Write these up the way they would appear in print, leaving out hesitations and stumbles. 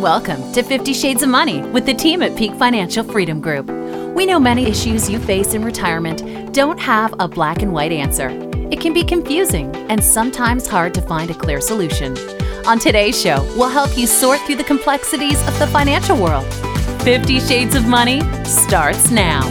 Welcome to 50 Shades of Money with the team at Peak Financial Freedom Group. We know many issues you face in retirement don't have a black and white answer. It can be confusing and sometimes hard to find a clear solution. On today's show, we'll help you sort through the complexities of the financial world. 50 Shades of Money starts now.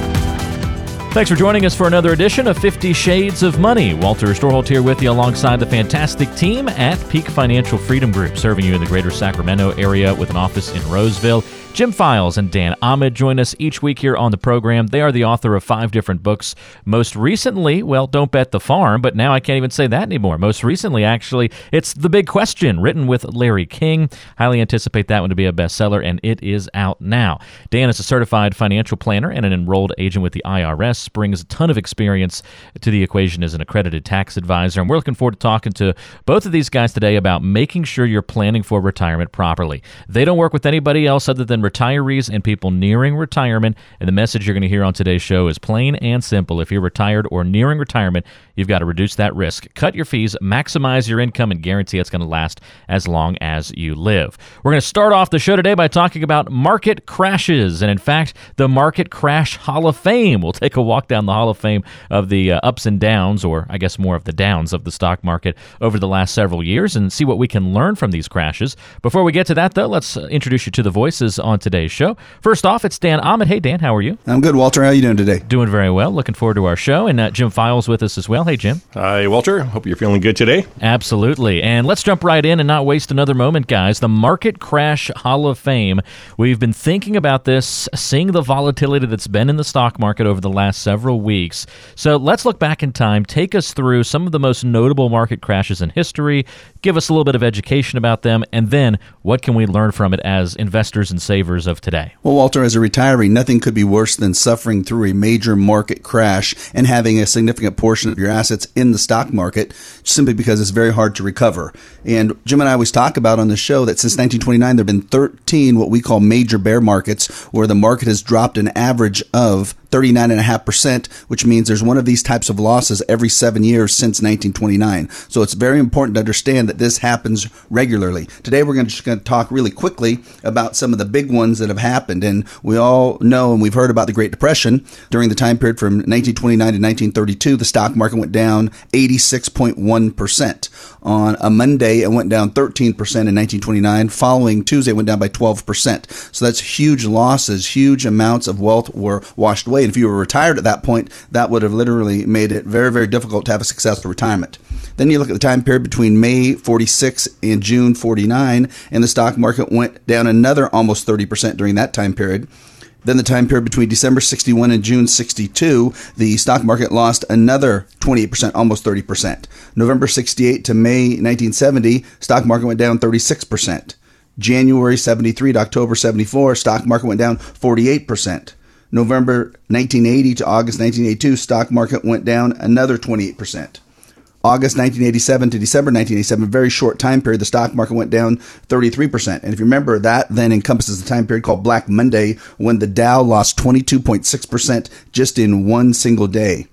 Thanks for joining us for another edition of 50 Shades of Money. Walter Storholt here with you alongside the fantastic team at Peak Financial Freedom Group, serving you in the greater Sacramento area with an office in Roseville. Jim Files and Dan Ahmad join us each week here on the program. They are the author of 5 different books. Most recently, well, Don't Bet the Farm, but now I can't even say that anymore. Most recently, actually, it's The Big Question, written with Larry King. Highly anticipate that one to be a bestseller, and it is out now. Dan is a certified financial planner and an enrolled agent with the IRS, brings a ton of experience to the equation as an accredited tax advisor, and we're looking forward to talking to both of these guys today about making sure you're planning for retirement properly. They don't work with anybody else other than retirees and people nearing retirement. And the message you're going to hear on today's show is plain and simple. If you're retired or nearing retirement, you've got to reduce that risk, cut your fees, maximize your income, and guarantee it's going to last as long as you live. We're going to start off the show today by talking about market crashes. And in fact, the Market Crash Hall of Fame. We'll take a walk down the Hall of Fame of the ups and downs, or I guess more of the downs of the stock market over the last several years, and see what we can learn from these crashes. Before we get to that, though, let's introduce you to the voices on today's show. First off, it's Dan Ahmad. Hey, Dan, how are you? I'm good, Walter. How are you doing today? Doing very well. Looking forward to our show. And Jim Files with us as well. Hey, Jim. Hi, Walter. Hope you're feeling good today. Absolutely. And let's jump right in and not waste another moment, guys. The Market Crash Hall of Fame. We've been thinking about this, seeing the volatility that's been in the stock market over the last several weeks. So let's look back in time, take us through some of the most notable market crashes in history, give us a little bit of education about them, and then what can we learn from it as investors and savers of today? Well, Walter, as a retiree, nothing could be worse than suffering through a major market crash and having a significant portion of your assets in the stock market simply because it's very hard to recover. And Jim and I always talk about on the show that since 1929, there have been 13 what we call major bear markets where the market has dropped an average of 39.5%, which means there's one of these types of losses every 7 years since 1929. So it's very important to understand that this happens regularly. Today, we're just going to talk really quickly about some of the big ones that have happened. And we all know and we've heard about the Great Depression. During the time period from 1929 to 1932, the stock market went down 86.1%. On a Monday, it went down 13% in 1929. Following Tuesday, it went down by 12%. So that's huge losses. Huge amounts of wealth were washed away. And if you were retired at that point, that would have literally made it very, very difficult to have a successful retirement. Then you look at the time period between May 46 and June 49, and the stock market went down another almost 30% during that time period. Then the time period between December 61 and June 62, the stock market lost another 28%, almost 30%. November 68 to May 1970, stock market went down 36%. January 73 to October 74, stock market went down 48%. November 1980 to August 1982, stock market went down another 28%. August 1987 to December 1987, a very short time period, the stock market went down 33%. And if you remember, that then encompasses the time period called Black Monday, when the Dow lost 22.6% just in one single day.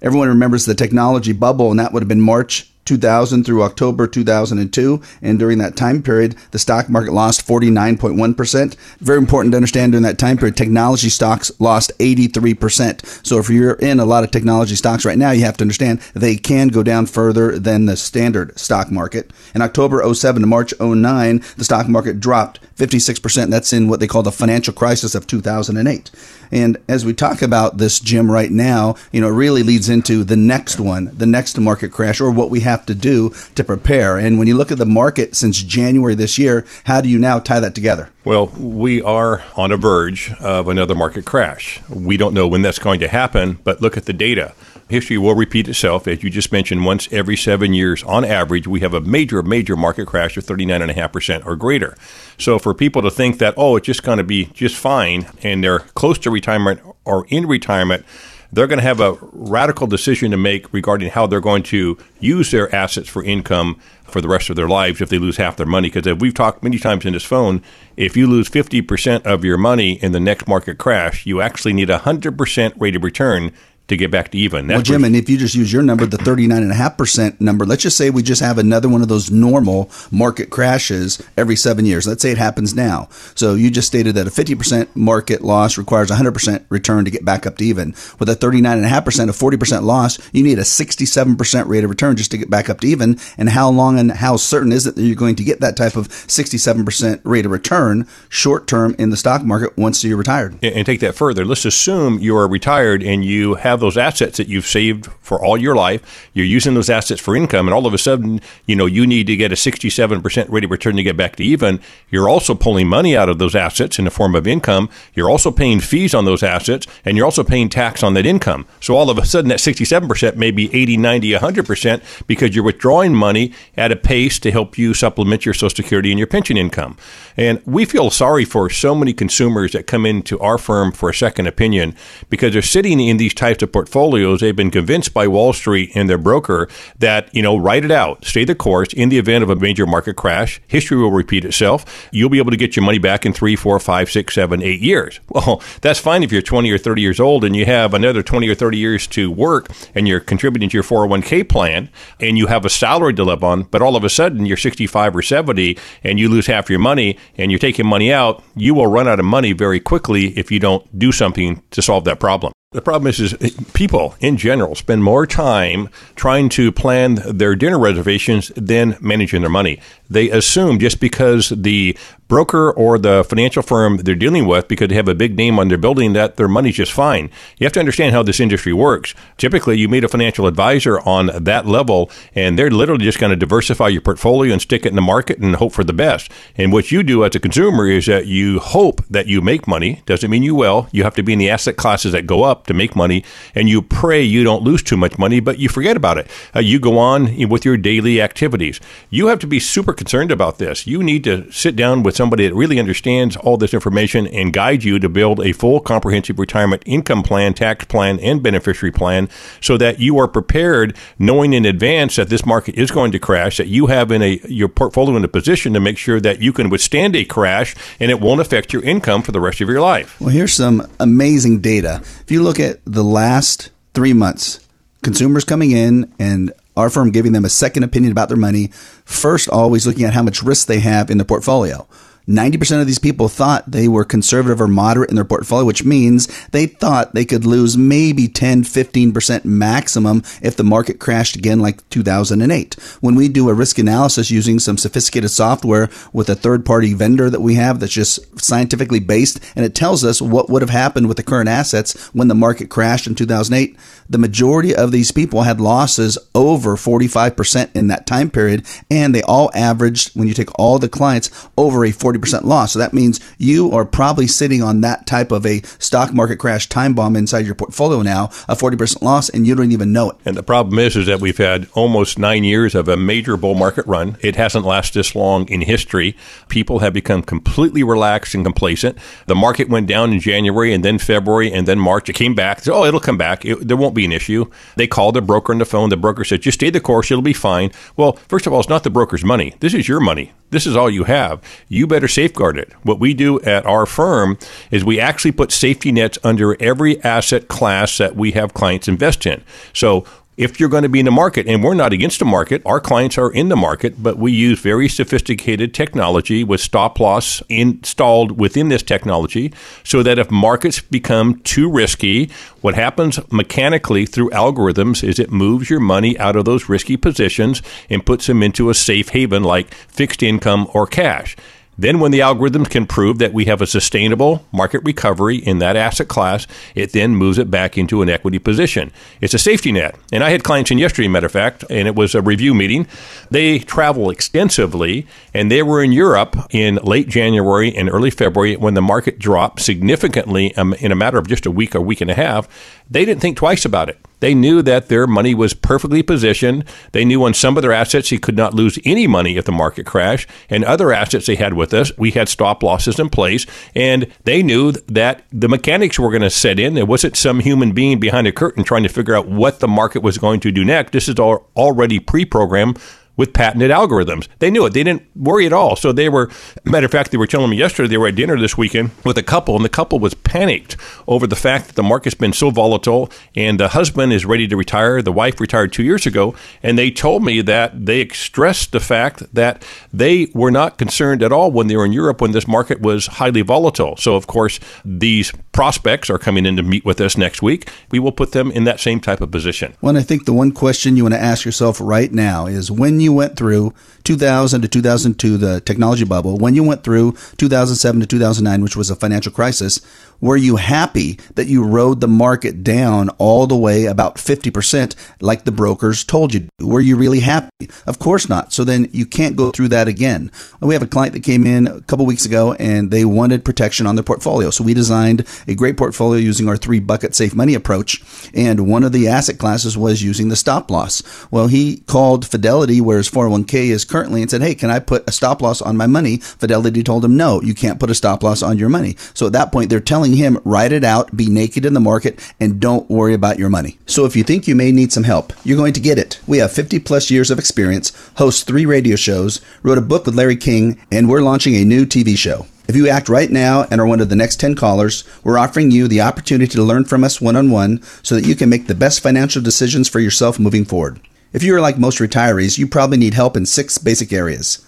Everyone remembers the technology bubble, and that would have been March 2000 through October 2002. And during that time period, the stock market lost 49.1%. Very important to understand, during that time period, technology stocks lost 83%. So if you're in a lot of technology stocks right now, you have to understand they can go down further than the standard stock market. In October 07 to March 09, the stock market dropped 56%. That's in what they call the financial crisis of 2008. And as we talk about this, Jim, right now, it really leads into the next one, the next market crash, or what we have to do to prepare. And when you look at the market since January this year, how do you now tie that together? Well, we are on a verge of another market crash. We don't know when that's going to happen, but look at the data. History will repeat itself. As you just mentioned, once every 7 years on average, we have a major market crash of 39.5% or greater. So for people to think that, it's just going to be just fine, and they're close to retirement or in retirement, they're going to have a radical decision to make regarding how they're going to use their assets for income for the rest of their lives if they lose half their money. Because as we've talked many times in this phone, if you lose 50% of your money in the next market crash, you actually need 100% rate of return to get back to even. That's well, Jim, and if you just use your number, the 39.5% number, let's just say we just have another one of those normal market crashes every 7 years. Let's say it happens now. So you just stated that a 50% market loss requires 100% return to get back up to even. With a 39.5%, a 40% loss, you need a 67% rate of return just to get back up to even. And how long and how certain is it that you're going to get that type of 67% rate of return short term in the stock market once you're retired? And take that further. Let's assume you are retired and you have those assets that you've saved for all your life. You're using those assets for income, and all of a sudden, you know, you need to get a 67% rate of return to get back to even. You're also pulling money out of those assets in the form of income. You're also paying fees on those assets, and you're also paying tax on that income. So all of a sudden, that 67% may be 80, 90, 100% because you're withdrawing money at a pace to help you supplement your Social Security and your pension income. And we feel sorry for so many consumers that come into our firm for a second opinion because they're sitting in these types of portfolios. They've been convinced by Wall Street and their broker that, you know, ride it out, stay the course. In the event of a major market crash, history will repeat itself. You'll be able to get your money back in 3, 4, 5, 6, 7, 8 years. Well, that's fine if you're 20 or 30 years old and you have another 20 or 30 years to work and you're contributing to your 401k plan and you have a salary to live on, but all of a sudden you're 65 or 70 and you lose half your money and you're taking money out, you will run out of money very quickly if you don't do something to solve that problem. The problem is people in general spend more time trying to plan their dinner reservations than managing their money. They assume just because the broker or the financial firm they're dealing with, because they have a big name on their building, that their money's just fine. You have to understand how this industry works. Typically, you meet a financial advisor on that level, and they're literally just going to diversify your portfolio and stick it in the market and hope for the best. And what you do as a consumer is that you hope that you make money. Doesn't mean you will. You have to be in the asset classes that go up to make money, and you pray you don't lose too much money, but you forget about it. You go on with your daily activities. You have to be super concerned about this. You need to sit down with somebody that really understands all this information and guide you to build a full comprehensive retirement income plan, tax plan, and beneficiary plan so that you are prepared, knowing in advance that this market is going to crash, that you have in your portfolio in a position to make sure that you can withstand a crash and it won't affect your income for the rest of your life. Well, here's some amazing data. If you look at the last 3 months, consumers coming in and our firm giving them a second opinion about their money, first always looking at how much risk they have in the portfolio. 90% of these people thought they were conservative or moderate in their portfolio, which means they thought they could lose maybe 10, 15% maximum if the market crashed again like 2008. When we do a risk analysis using some sophisticated software with a third-party vendor that we have that's just scientifically based, and it tells us what would have happened with the current assets when the market crashed in 2008, the majority of these people had losses over 45% in that time period, and they all averaged, when you take all the clients, over a 40% loss. So that means you are probably sitting on that type of a stock market crash time bomb inside your portfolio now, a 40% loss, and you don't even know it. And the problem is that we've had almost 9 years of a major bull market run. It hasn't lasted this long in history. People have become completely relaxed and complacent. The market went down in January and then February and then March. It came back. They said, oh, it'll come back. There won't be an issue. They called the broker on the phone. The broker said, just stay the course. It'll be fine. Well, first of all, it's not the broker's money. This is your money. This is all you have. You better safeguard it. What we do at our firm is we actually put safety nets under every asset class that we have clients invest in. So if you're going to be in the market, and we're not against the market, our clients are in the market, but we use very sophisticated technology with stop loss installed within this technology so that if markets become too risky, what happens mechanically through algorithms is it moves your money out of those risky positions and puts them into a safe haven like fixed income or cash. Then when the algorithms can prove that we have a sustainable market recovery in that asset class, it then moves it back into an equity position. It's a safety net. And I had clients in yesterday, matter of fact, and it was a review meeting. They travel extensively, and they were in Europe in late January and early February when the market dropped significantly in a matter of just a week and a half. They didn't think twice about it. They knew that their money was perfectly positioned. They knew on some of their assets they could not lose any money if the market crashed, and other assets they had with us, we had stop losses in place, and they knew that the mechanics were going to set in. There wasn't some human being behind a curtain trying to figure out what the market was going to do next. This is already pre-programmed. with patented algorithms. They knew it. They didn't worry at all. So they were, matter of fact, they were telling me yesterday they were at dinner this weekend with a couple, and the couple was panicked over the fact that the market's been so volatile, and the husband is ready to retire. The wife retired 2 years ago, and they told me that they stressed the fact that they were not concerned at all when they were in Europe when this market was highly volatile. So, of course, these prospects are coming in to meet with us next week. We will put them in that same type of position. Well, I think the one question you want to ask yourself right now is when you went through 2000 to 2002, the technology bubble, when you went through 2007 to 2009, which was a financial crisis, were you happy that you rode the market down all the way about 50% like the brokers told you? Were you really happy? Of course not. So then you can't go through that again. We have a client that came in a couple weeks ago and they wanted protection on their portfolio. So we designed a great portfolio using our 3-bucket safe money approach. And one of the asset classes was using the stop loss. Well, he called Fidelity, where his 401k is currently, and said, hey, can I put a stop loss on my money? Fidelity told him, no, you can't put a stop loss on your money. So at that point, they're telling him, ride it out, be naked in the market, and don't worry about your money. So if you think you may need some help, you're going to get it. We have 50 plus years of experience, host 3 radio shows, wrote a book with Larry King, and we're launching a new TV show. If you act right now and are one of the next 10 callers, we're offering you the opportunity to learn from us one-on-one so that you can make the best financial decisions for yourself moving forward. If you are like most retirees, you probably need help in 6 basic areas.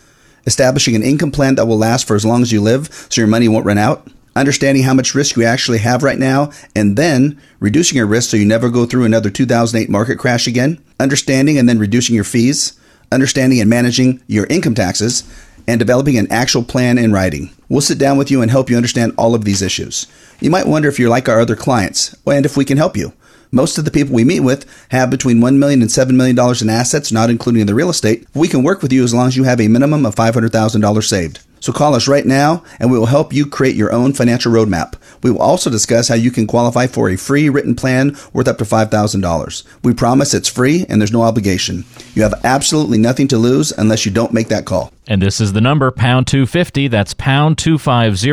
Establishing an income plan that will last for as long as you live so your money won't run out. Understanding how much risk you actually have right now, and then reducing your risk so you never go through another 2008 market crash again. Understanding and then reducing your fees. Understanding and managing your income taxes. And developing an actual plan in writing. We'll sit down with you and help you understand all of these issues. You might wonder if you're like our other clients and if we can help you. Most of the people we meet with have between $1 million and $7 million in assets, not including the real estate. We can work with you as long as you have a minimum of $500,000 saved. So call us right now and we will help you create your own financial roadmap. We will also discuss how you can qualify for a free written plan worth up to $5,000. We promise it's free and there's no obligation. You have absolutely nothing to lose unless you don't make that call. And this is the number, pound 250, that's pound 250,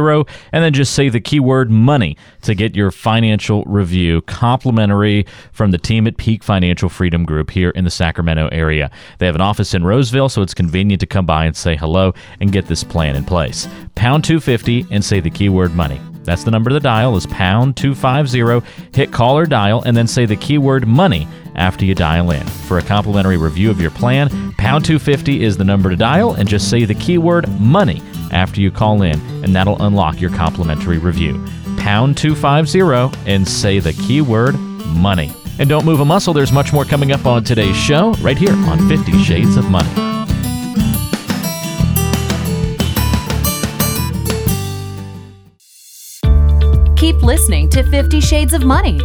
and then just say the keyword money to get your financial review, complimentary from the team at Peak Financial Freedom Group here in the Sacramento area. They have an office in Roseville, so it's convenient to come by and say hello and get this plan in place. Pound 250 and say the keyword money. That's the number to dial, is pound 250, hit call or dial, and then say the keyword money after you dial in. For a complimentary review of your plan, pound 250 is the number to dial, and just say the keyword money after you call in, and that'll unlock your complimentary review. Pound 250 and say the keyword money. And don't move a muscle, there's much more coming up on today's show right here on 50 Shades of Money. Keep listening to 50 Shades of Money.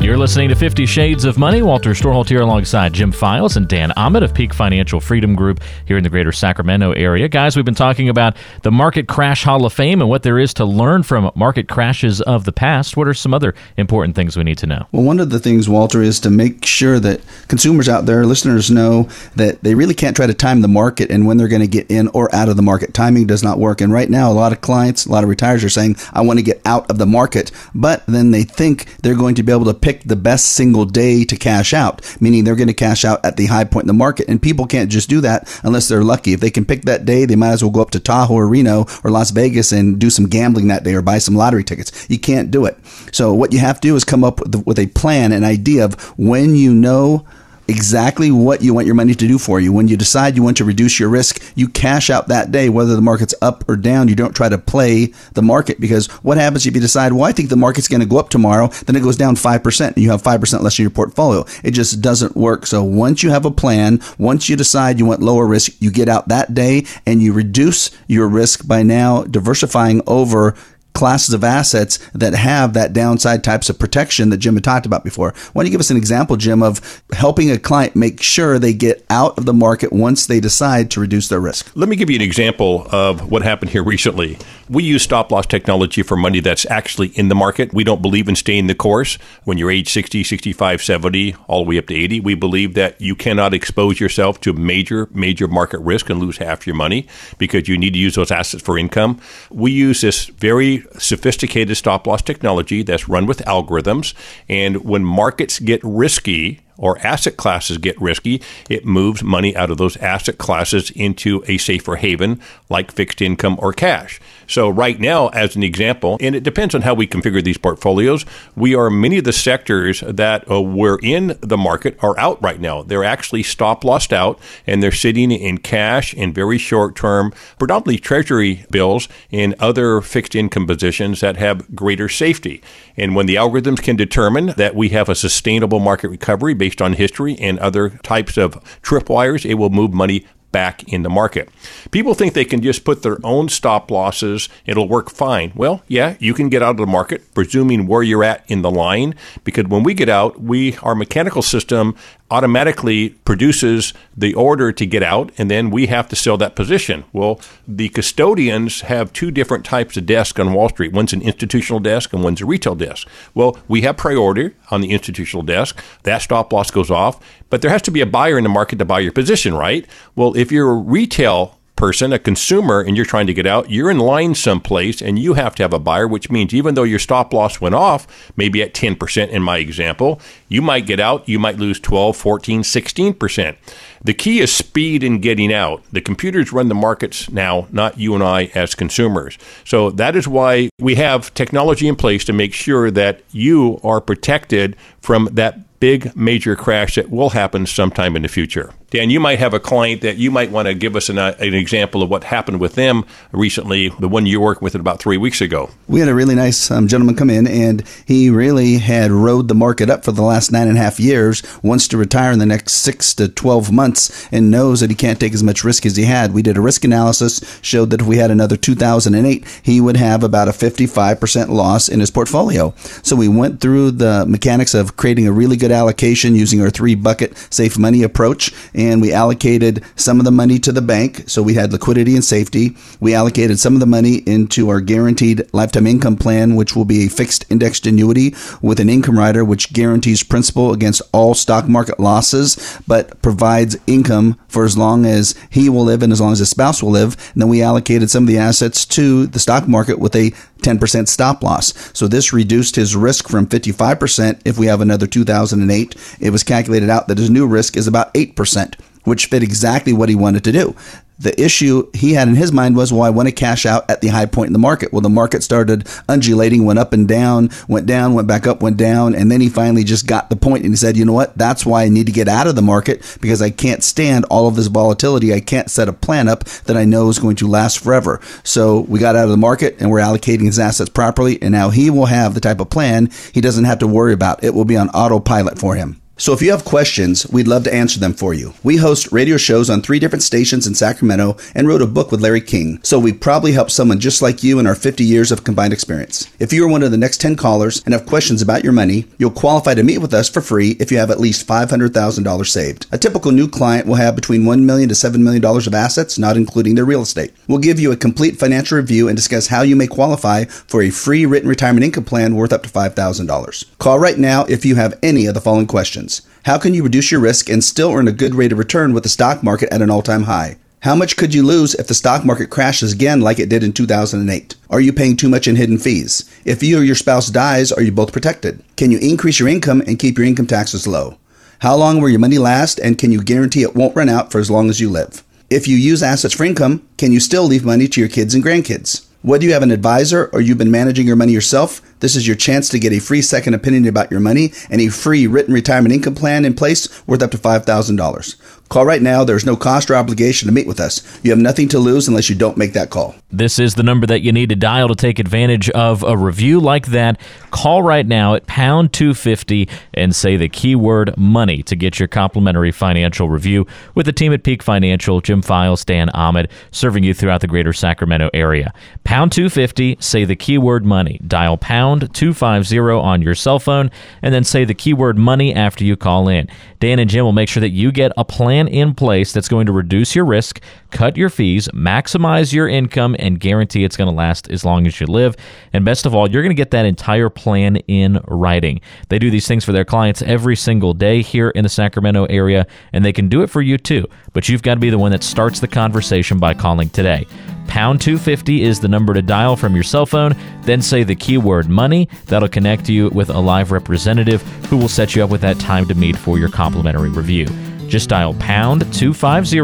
You're listening to 50 Shades of Money. Walter Storholt here alongside Jim Files and Dan Ahmad of Peak Financial Freedom Group here in the greater Sacramento area. Guys, we've been talking about the Market Crash Hall of Fame and what there is to learn from market crashes of the past. What are some other important things we need to know? Well, one of the things, Walter, is to make sure that consumers out there, listeners, know that they really can't try to time the market and when they're going to get in or out of the market. Timing does not work. And right now, a lot of clients, a lot of retirees are saying, I want to get out of the market, but then they think they're going to be able to pick the best single day to cash out, meaning they're going to cash out at the high point in the market. And people can't just do that unless they're lucky. If they can pick that day, they might as well go up to Tahoe or Reno or Las Vegas and do some gambling that day or buy some lottery tickets. You can't do it. So what you have to do is come up with a plan, an idea of when you know exactly what you want your money to do for you. When you decide you want to reduce your risk, you cash out that day, whether the market's up or down. You don't try to play the market, because what happens if you decide, well, I think the market's going to go up tomorrow, then it goes down 5%, and you have 5% less in your portfolio. It just doesn't work. So once you have a plan, once you decide you want lower risk, you get out that day and you reduce your risk by now diversifying over classes of assets that have that downside types of protection that Jim had talked about before. Why don't you give us an example, Jim, of helping a client make sure they get out of the market once they decide to reduce their risk? Let me give you an example of what happened here recently. We use stop-loss technology for money that's actually in the market. We don't believe in staying the course. When you're age 60, 65, 70, all the way up to 80, we believe that you cannot expose yourself to major, major market risk and lose half your money, because you need to use those assets for income. We use this very sophisticated stop-loss technology that's run with algorithms. And when markets get risky, or asset classes get risky, it moves money out of those asset classes into a safer haven like fixed income or cash. So right now, as an example, and it depends on how we configure these portfolios, we are many of the sectors that were in the market are out right now. They're actually stop-lossed out, and they're sitting in cash and very short-term, predominantly treasury bills and other fixed income positions that have greater safety. And when the algorithms can determine that we have a sustainable market recovery based on history and other types of tripwires, it will move money back in the market. People think they can just put their own stop losses, it'll work fine. Well, yeah, you can get out of the market, presuming where you're at in the line, because when we get out, our mechanical system automatically produces the order to get out, and then we have to sell that position. Well, the custodians have two different types of desks on Wall Street. One's an institutional desk and one's a retail desk. Well, we have priority on the institutional desk. That stop loss goes off, but there has to be a buyer in the market to buy your position, right? Well, if you're a retail person, a consumer, and you're trying to get out, you're in line someplace and you have to have a buyer, which means even though your stop loss went off, maybe at 10% in my example, you might get out, you might lose 12, 14, 16%. The key is speed in getting out. The computers run the markets now, not you and I as consumers. So that is why we have technology in place to make sure that you are protected from that big major crash that will happen sometime in the future. Dan, you might have a client that you might want to give us an example of what happened with them recently, the one you worked with about 3 weeks ago. We had a really nice gentleman come in, and he really had rode the market up for the last 9.5 years, wants to retire in the next 6 to 12 months, and knows that he can't take as much risk as he had. We did a risk analysis, showed that if we had another 2008, he would have about a 55% loss in his portfolio. So we went through the mechanics of creating a really good allocation using our 3-bucket safe money approach, and we allocated some of the money to the bank, so we had liquidity and safety. We allocated some of the money into our guaranteed lifetime income plan, which will be a fixed indexed annuity with an income rider, which guarantees principal against all stock market losses, but provides income for as long as he will live and as long as his spouse will live. And then we allocated some of the assets to the stock market with a 10% stop loss. So this reduced his risk from 55%. If we have another 2008, it was calculated out that his new risk is about 8%, which fit exactly what he wanted to do. The issue he had in his mind was, well, I want to cash out at the high point in the market. Well, the market started undulating, went up and down, went back up, went down, and then he finally just got the point and he said, you know what, that's why I need to get out of the market, because I can't stand all of this volatility. I can't set a plan up that I know is going to last forever. So we got out of the market and we're allocating his assets properly, and now he will have the type of plan he doesn't have to worry about. It will be on autopilot for him. So if you have questions, we'd love to answer them for you. We host radio shows on 3 different stations in Sacramento and wrote a book with Larry King, so we probably helped someone just like you in our 50 years of combined experience. If you are one of the next 10 callers and have questions about your money, you'll qualify to meet with us for free if you have at least $500,000 saved. A typical new client will have between $1 million to $7 million of assets, not including their real estate. We'll give you a complete financial review and discuss how you may qualify for a free written retirement income plan worth up to $5,000. Call right now if you have any of the following questions. How can you reduce your risk and still earn a good rate of return with the stock market at an all-time high? How much could you lose if the stock market crashes again like it did in 2008? Are you paying too much in hidden fees? If you or your spouse dies, are you both protected? Can you increase your income and keep your income taxes low? How long will your money last, and can you guarantee it won't run out for as long as you live? If you use assets for income, can you still leave money to your kids and grandkids? Whether you have an advisor or you've been managing your money yourself, this is your chance to get a free second opinion about your money and a free written retirement income plan in place worth up to $5,000. Call right now. There's no cost or obligation to meet with us. You have nothing to lose unless you don't make that call. This is the number that you need to dial to take advantage of a review like that. Call right now at pound 250 and say the keyword money to get your complimentary financial review with the team at Peak Financial, Jim Files, Dan Ahmad, serving you throughout the greater Sacramento area. Pound 250, say the keyword money. Dial pound 250 on your cell phone and then say the keyword money after you call in. Dan and Jim will make sure that you get a plan in place that's going to reduce your risk, cut your fees, maximize your income, and guarantee it's going to last as long as you live. And best of all, you're going to get that entire plan in writing. They do these things for their clients every single day here in the Sacramento area, and they can do it for you too. But you've got to be the one that starts the conversation by calling today. Pound 250 is the number to dial from your cell phone. Then say the keyword money. That'll connect you with a live representative who will set you up with that time to meet for your complimentary review. Just dial pound 250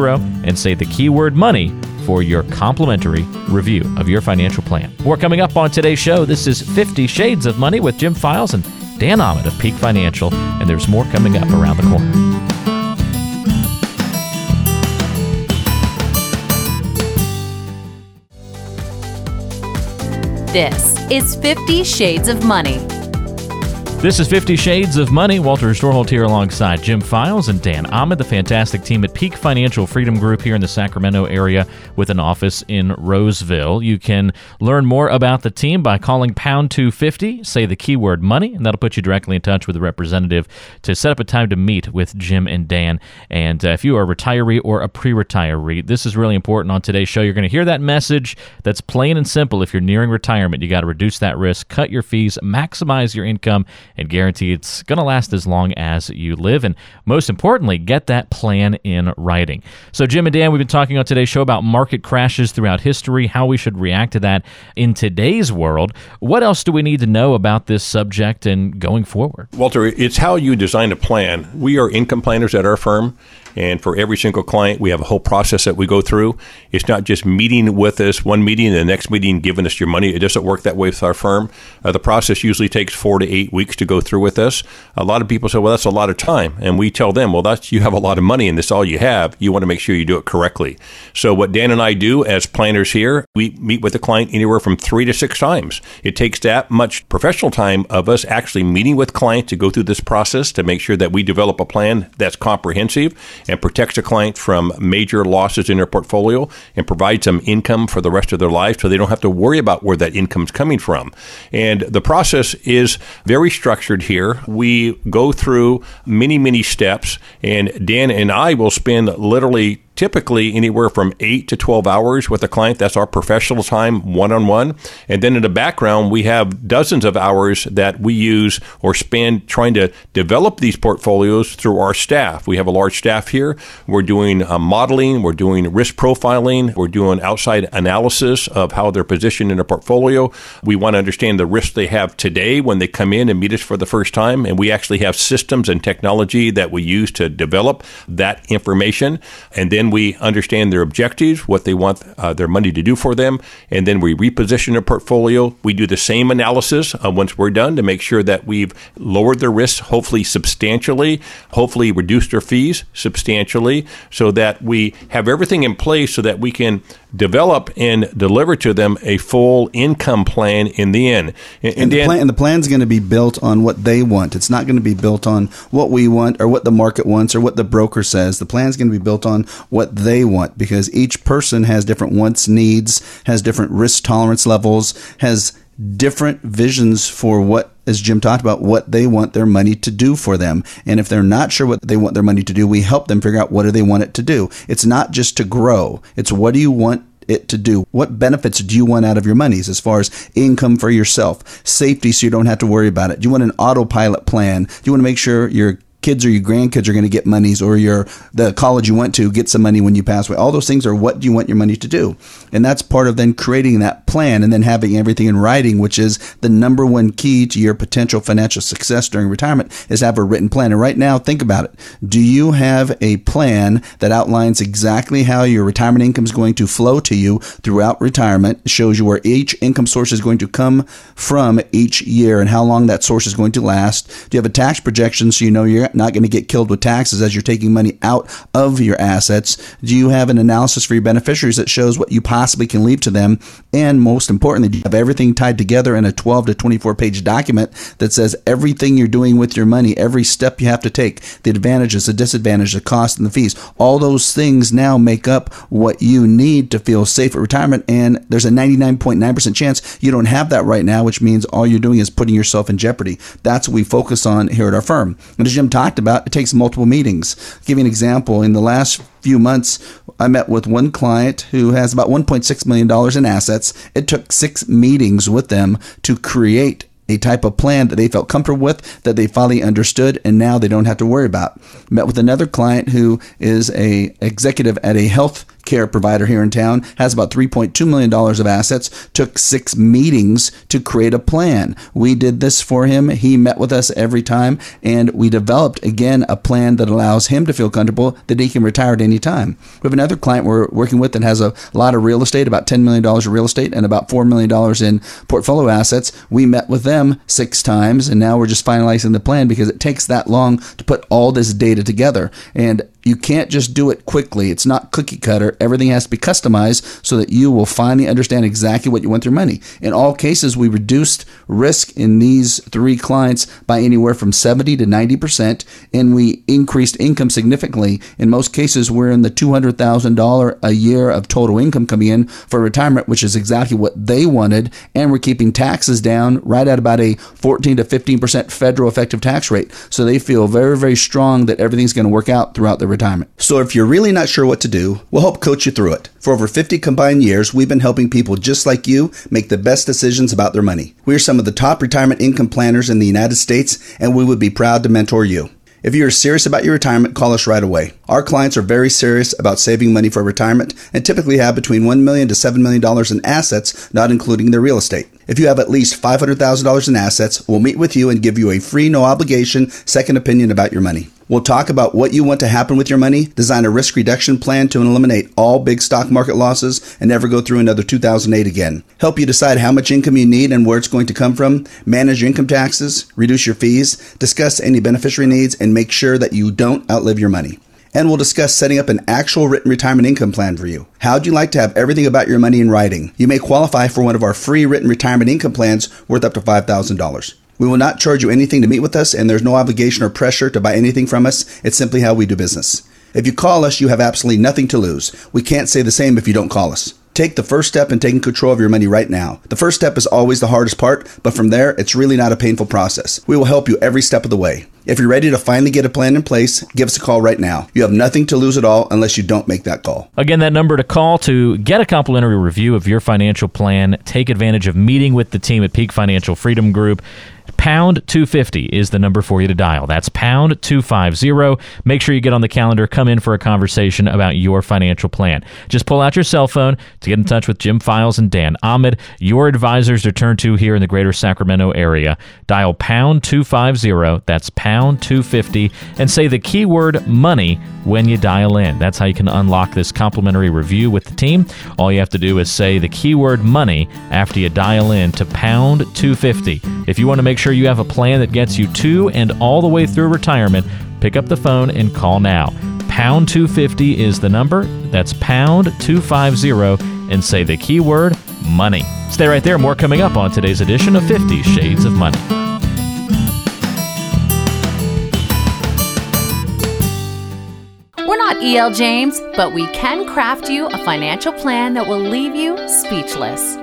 and say the keyword money for your complimentary review of your financial plan. More coming up on today's show. This is 50 Shades of Money with Jim Files and Dan Ahmad of Peak Financial, and there's more coming up around the corner. This is 50 Shades of Money. This is 50 Shades of Money. Walter Storholt here alongside Jim Files and Dan Ahmad, the fantastic team at Peak Financial Freedom Group here in the Sacramento area with an office in Roseville. You can learn more about the team by calling pound 250, say the keyword money, and that'll put you directly in touch with a representative to set up a time to meet with Jim and Dan. And if you are a retiree or a pre-retiree, this is really important on today's show. You're going to hear that message that's plain and simple. If you're nearing retirement, you got to reduce that risk, cut your fees, maximize your income, and guarantee it's going to last as long as you live. And most importantly, get that plan in writing. So Jim and Dan, we've been talking on today's show about market crashes throughout history, how we should react to that in today's world. What else do we need to know about this subject and going forward? Walter, it's how you design a plan. We are income planners at our firm. And for every single client, we have a whole process that we go through. It's not just meeting with us, one meeting, and the next meeting giving us your money. It doesn't work that way with our firm. The process usually takes 4 to 8 weeks to go through with us. A lot of people say, well, that's a lot of time. And we tell them, well, that's, you have a lot of money and that's all you have. You want to make sure you do it correctly. So what Dan and I do as planners here, we meet with the client anywhere from 3 to 6 times. It takes that much professional time of us actually meeting with clients to go through this process to make sure that we develop a plan that's comprehensive and protects a client from major losses in their portfolio and provides them income for the rest of their life so they don't have to worry about where that income's coming from. And the process is very structured here. We go through many, many steps, and Dan and I will spend literally typically anywhere from 8 to 12 hours with a client. That's our professional time, one-on-one. And then in the background, we have dozens of hours that we use or spend trying to develop these portfolios through our staff. We have a large staff here. We're doing modeling. We're doing risk profiling. We're doing outside analysis of how they're positioned in a portfolio. We want to understand the risks they have today when they come in and meet us for the first time. And we actually have systems and technology that we use to develop that information. And then we understand their objectives, what they want their money to do for them, and then we reposition their portfolio. We do the same analysis once we're done to make sure that we've lowered their risks, hopefully substantially, hopefully reduced their fees substantially, so that we have everything in place so that we can develop and deliver to them a full income plan in the end. And the plan's going to be built on what they want. It's not going to be built on what we want or what the market wants or what the broker says. The plan's going to be built on what they want, because each person has different wants, needs, has different risk tolerance levels, has different visions for what, as Jim talked about, what they want their money to do for them. And if they're not sure what they want their money to do, we help them figure out what do they want it to do. It's not just to grow. It's what do you want it to do? What benefits do you want out of your monies as far as income for yourself, safety so you don't have to worry about it? Do you want an autopilot plan? Do you want to make sure your kids or your grandkids are going to get monies, or the college you went to get some money when you pass away? All those things are what do you want your money to do? And that's part of then creating that plan and then having everything in writing, which is the number one key to your potential financial success during retirement, is have a written plan. And right now, think about it. Do you have a plan that outlines exactly how your retirement income is going to flow to you throughout retirement? It shows you where each income source is going to come from each year and how long that source is going to last. Do you have a tax projection so you know you're not going to get killed with taxes as you're taking money out of your assets? Do you have an analysis for your beneficiaries that shows what you possibly can leave to them? And most importantly, do you have everything tied together in a 12 to 24 page document that says everything you're doing with your money, every step you have to take, the advantages, the disadvantages, the cost, and the fees? All those things now make up what you need to feel safe at retirement. And there's a 99.9% chance you don't have that right now, which means all you're doing is putting yourself in jeopardy. That's what we focus on here at our firm. And as Jim talked about, it takes multiple meetings. I'll give you an example. In the last few months, I met with one client who has about $1.6 million in assets. It took 6 meetings with them to create a type of plan that they felt comfortable with, that they finally understood, and now they don't have to worry about. Met with another client who is an executive at a health care provider here in town, has about $3.2 million of assets, took 6 meetings to create a plan. We did this for him. He met with us every time, and we developed, again, a plan that allows him to feel comfortable that he can retire at any time. We have another client we're working with that has a lot of real estate, about $10 million of real estate and about $4 million in portfolio assets. We met with them 6 times, and now we're just finalizing the plan because it takes that long to put all this data together. And you can't just do it quickly. It's not cookie cutter. Everything has to be customized so that you will finally understand exactly what you want with your money. In all cases, we reduced risk in these 3 clients by anywhere from 70 to 90%, and we increased income significantly. In most cases, we're in the $200,000 a year of total income coming in for retirement, which is exactly what they wanted, and we're keeping taxes down right at about a 14 to 15% federal effective tax rate. So they feel very, very strong that everything's going to work out throughout their retirement. So if you're really not sure what to do, we'll help coach you through it. For over 50 combined years, we've been helping people just like you make the best decisions about their money. We're some of the top retirement income planners in the United States, and we would be proud to mentor you. If you're serious about your retirement, call us right away. Our clients are very serious about saving money for retirement and typically have between $1 million to $7 million in assets, not including their real estate. If you have at least $500,000 in assets, we'll meet with you and give you a free, no obligation, second opinion about your money. We'll talk about what you want to happen with your money, design a risk reduction plan to eliminate all big stock market losses and never go through another 2008 again, help you decide how much income you need and where it's going to come from, manage your income taxes, reduce your fees, discuss any beneficiary needs, and make sure that you don't outlive your money. And we'll discuss setting up an actual written retirement income plan for you. How'd you like to have everything about your money in writing? You may qualify for one of our free written retirement income plans worth up to $5,000. We will not charge you anything to meet with us, and there's no obligation or pressure to buy anything from us. It's simply how we do business. If you call us, you have absolutely nothing to lose. We can't say the same if you don't call us. Take the first step in taking control of your money right now. The first step is always the hardest part, but from there, it's really not a painful process. We will help you every step of the way. If you're ready to finally get a plan in place, give us a call right now. You have nothing to lose at all unless you don't make that call. Again, that number to call to get a complimentary review of your financial plan. Take advantage of meeting with the team at Peak Financial Freedom Group. Pound 250 is the number for you to dial. That's pound 250. Make sure you get on the calendar. Come in for a conversation about your financial plan. Just pull out your cell phone to get in touch with Jim Files and Dan Ahmad, your advisors to turn to here in the greater Sacramento area. Dial pound 250. That's pound 250. And say the keyword money when you dial in. That's how you can unlock this complimentary review with the team. All you have to do is say the keyword money after you dial in to pound 250. If you want to make sure you have a plan that gets you to and all the way through retirement, pick up the phone and call now. Pound 250 is the number. That's pound 250 and say the keyword money. Stay right there. More coming up on today's edition of 50 Shades of Money. We're not E.L. James, but we can craft you a financial plan that will leave you speechless.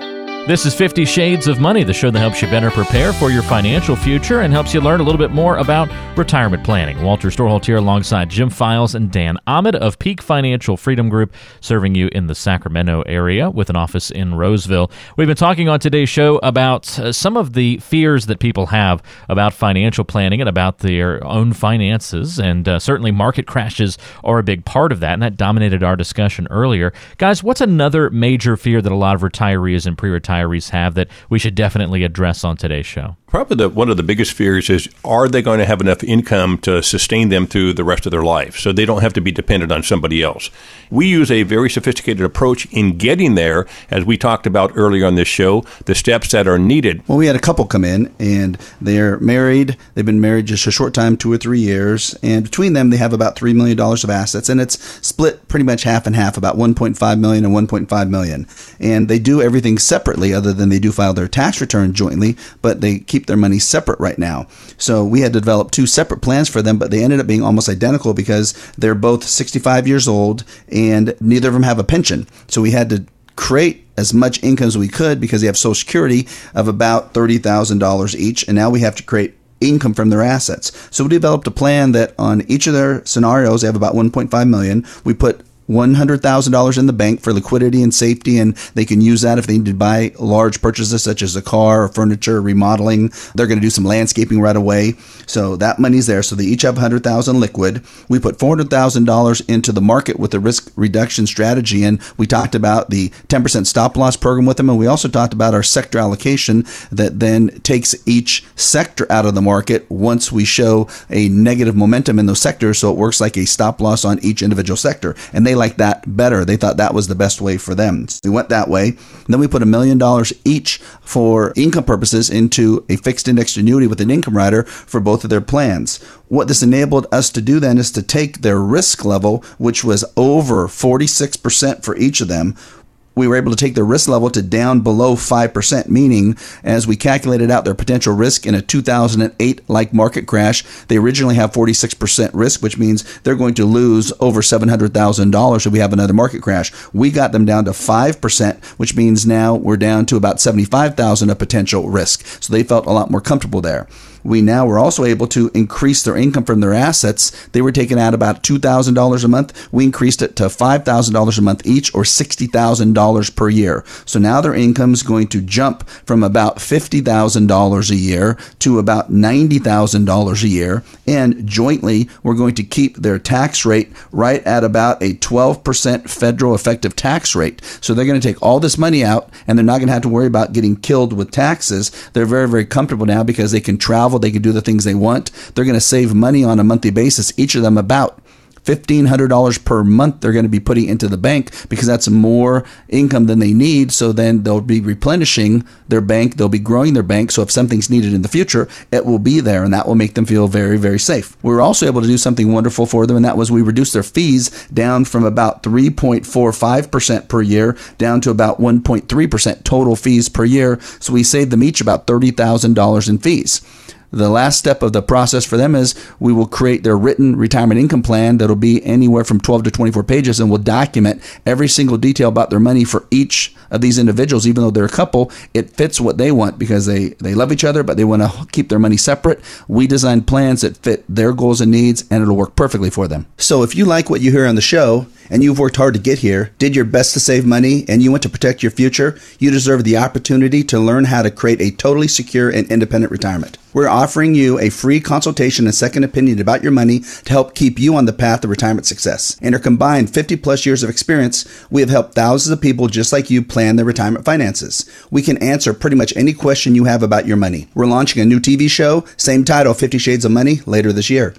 This is 50 Shades of Money, the show that helps you better prepare for your financial future and helps you learn a little bit more about retirement planning. Walter Storholt here alongside Jim Files and Dan Ahmad of Peak Financial Freedom Group, serving you in the Sacramento area with an office in Roseville. We've been talking on today's show about some of the fears that people have about financial planning and about their own finances, and certainly market crashes are a big part of that, and that dominated our discussion earlier. Guys, what's another major fear that a lot of retirees and pre-retirees have that we should definitely address on today's show? Probably one of the biggest fears is, are they going to have enough income to sustain them through the rest of their life so they don't have to be dependent on somebody else? We use a very sophisticated approach in getting there, as we talked about earlier on this show, the steps that are needed. Well, we had a couple come in, and they're married. They've been married just a short time, 2 or 3 years, and between them, they have about $3 million of assets, and it's split pretty much half and half, about $1.5 million and $1.5 million. And they do everything separately other than they do file their tax return jointly, but they keep their money separate right now. So we had to develop 2 separate plans for them, but they ended up being almost identical because they're both 65 years old and neither of them have a pension. So we had to create as much income as we could because they have Social Security of about $30,000 each. And now we have to create income from their assets. So we developed a plan that on each of their scenarios, they have about $1.5 million. We put $100,000 in the bank for liquidity and safety, and they can use that if they need to buy large purchases such as a car or furniture, remodeling. They're going to do some landscaping right away. So that money's there. So they each have $100,000 liquid. We put $400,000 into the market with the risk reduction strategy, and we talked about the 10% stop loss program with them, and we also talked about our sector allocation that then takes each sector out of the market once we show a negative momentum in those sectors, so it works like a stop loss on each individual sector. And they like that better. They thought that was the best way for them. So we went that way. And then we put $1 million each for income purposes into a fixed indexed annuity with an income rider for both of their plans. What this enabled us to do then is to take their risk level, which was over 46% for each of them. We were able to take the risk level to down below 5%, meaning as we calculated out their potential risk in a 2008-like market crash, they originally have 46% risk, which means they're going to lose over $700,000 if we have another market crash. We got them down to 5%, which means now we're down to about $75,000 of potential risk. So they felt a lot more comfortable there. We now were also able to increase their income from their assets. They were taking out about $2,000 a month. We increased it to $5,000 a month each, or $60,000 per year. So now their income is going to jump from about $50,000 a year to about $90,000 a year. And jointly, we're going to keep their tax rate right at about a 12% federal effective tax rate. So they're going to take all this money out, and they're not going to have to worry about getting killed with taxes. They're very, very comfortable now because they can travel. They can do the things they want. They're going to save money on a monthly basis, each of them about $1,500 per month they're going to be putting into the bank, because that's more income than they need. So then they'll be replenishing their bank. They'll be growing their bank. So if something's needed in the future, it will be there, and that will make them feel very, very safe. We were also able to do something wonderful for them, and that was we reduced their fees down from about 3.45% per year down to about 1.3% total fees per year. So we saved them each about $30,000 in fees. The last step of the process for them is we will create their written retirement income plan that'll be anywhere from 12 to 24 pages, and we'll document every single detail about their money for each of these individuals. Even though they're a couple, it fits what they want because they love each other, but they want to keep their money separate. We design plans that fit their goals and needs, and it'll work perfectly for them. So if you like what you hear on the show and you've worked hard to get here, did your best to save money, and you want to protect your future, you deserve the opportunity to learn how to create a totally secure and independent retirement. We're offering you a free consultation and second opinion about your money to help keep you on the path of retirement success. And our combined 50 plus years of experience, we have helped thousands of people just like you plan their retirement finances. We can answer pretty much any question you have about your money. We're launching a new TV show, same title, 50 Shades of Money, later this year.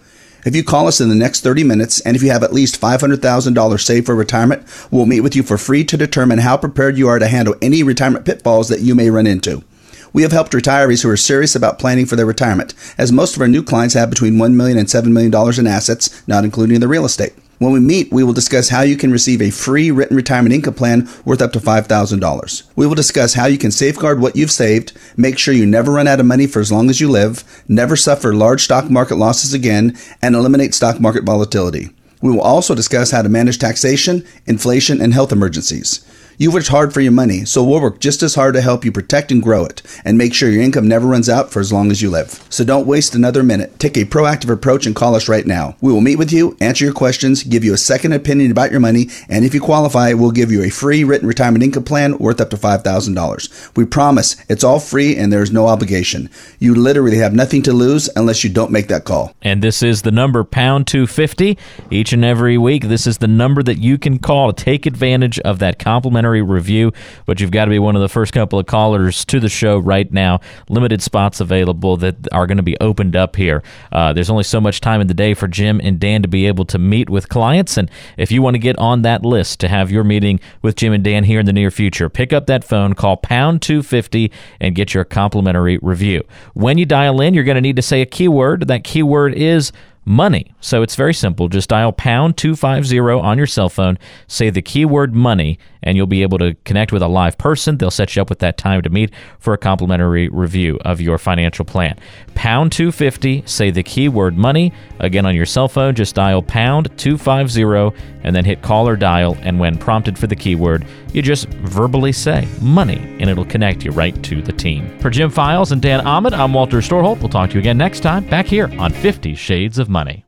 If you call us in the next 30 minutes, and if you have at least $500,000 saved for retirement, we'll meet with you for free to determine how prepared you are to handle any retirement pitfalls that you may run into. We have helped retirees who are serious about planning for their retirement, as most of our new clients have between $1 million and $7 million in assets, not including the real estate. When we meet, we will discuss how you can receive a free written retirement income plan worth up to $5,000. We will discuss how you can safeguard what you've saved, make sure you never run out of money for as long as you live, never suffer large stock market losses again, and eliminate stock market volatility. We will also discuss how to manage taxation, inflation, and health emergencies. You've worked hard for your money, so we'll work just as hard to help you protect and grow it, and make sure your income never runs out for as long as you live. So don't waste another minute. Take a proactive approach and call us right now. We will meet with you, answer your questions, give you a second opinion about your money, and if you qualify, we'll give you a free written retirement income plan worth up to $5,000. We promise it's all free and there's no obligation. You literally have nothing to lose unless you don't make that call. And this is the number, pound 250. Each and every week, this is the number that you can call to take advantage of that complimentary review, but you've got to be one of the first couple of callers to the show right now. Limited spots available that are going to be opened up here. There's only so much time in the day for Jim and Dan to be able to meet with clients, and if you want to get on that list to have your meeting with Jim and Dan here in the near future, pick up that phone, call pound 250, and get your complimentary review. When you dial in, you're going to need to say a keyword. That keyword is money. So it's very simple. Just dial pound 250 on your cell phone, say the keyword money, and you'll be able to connect with a live person. They'll set you up with that time to meet for a complimentary review of your financial plan. Pound 250, say the keyword money. Again, on your cell phone, just dial pound 250 and then hit call or dial. And when prompted for the keyword, you just verbally say money, and it'll connect you right to the team. For Jim Files and Dan Ahmad, I'm Walter Storholt. We'll talk to you again next time back here on 50 Shades of Money.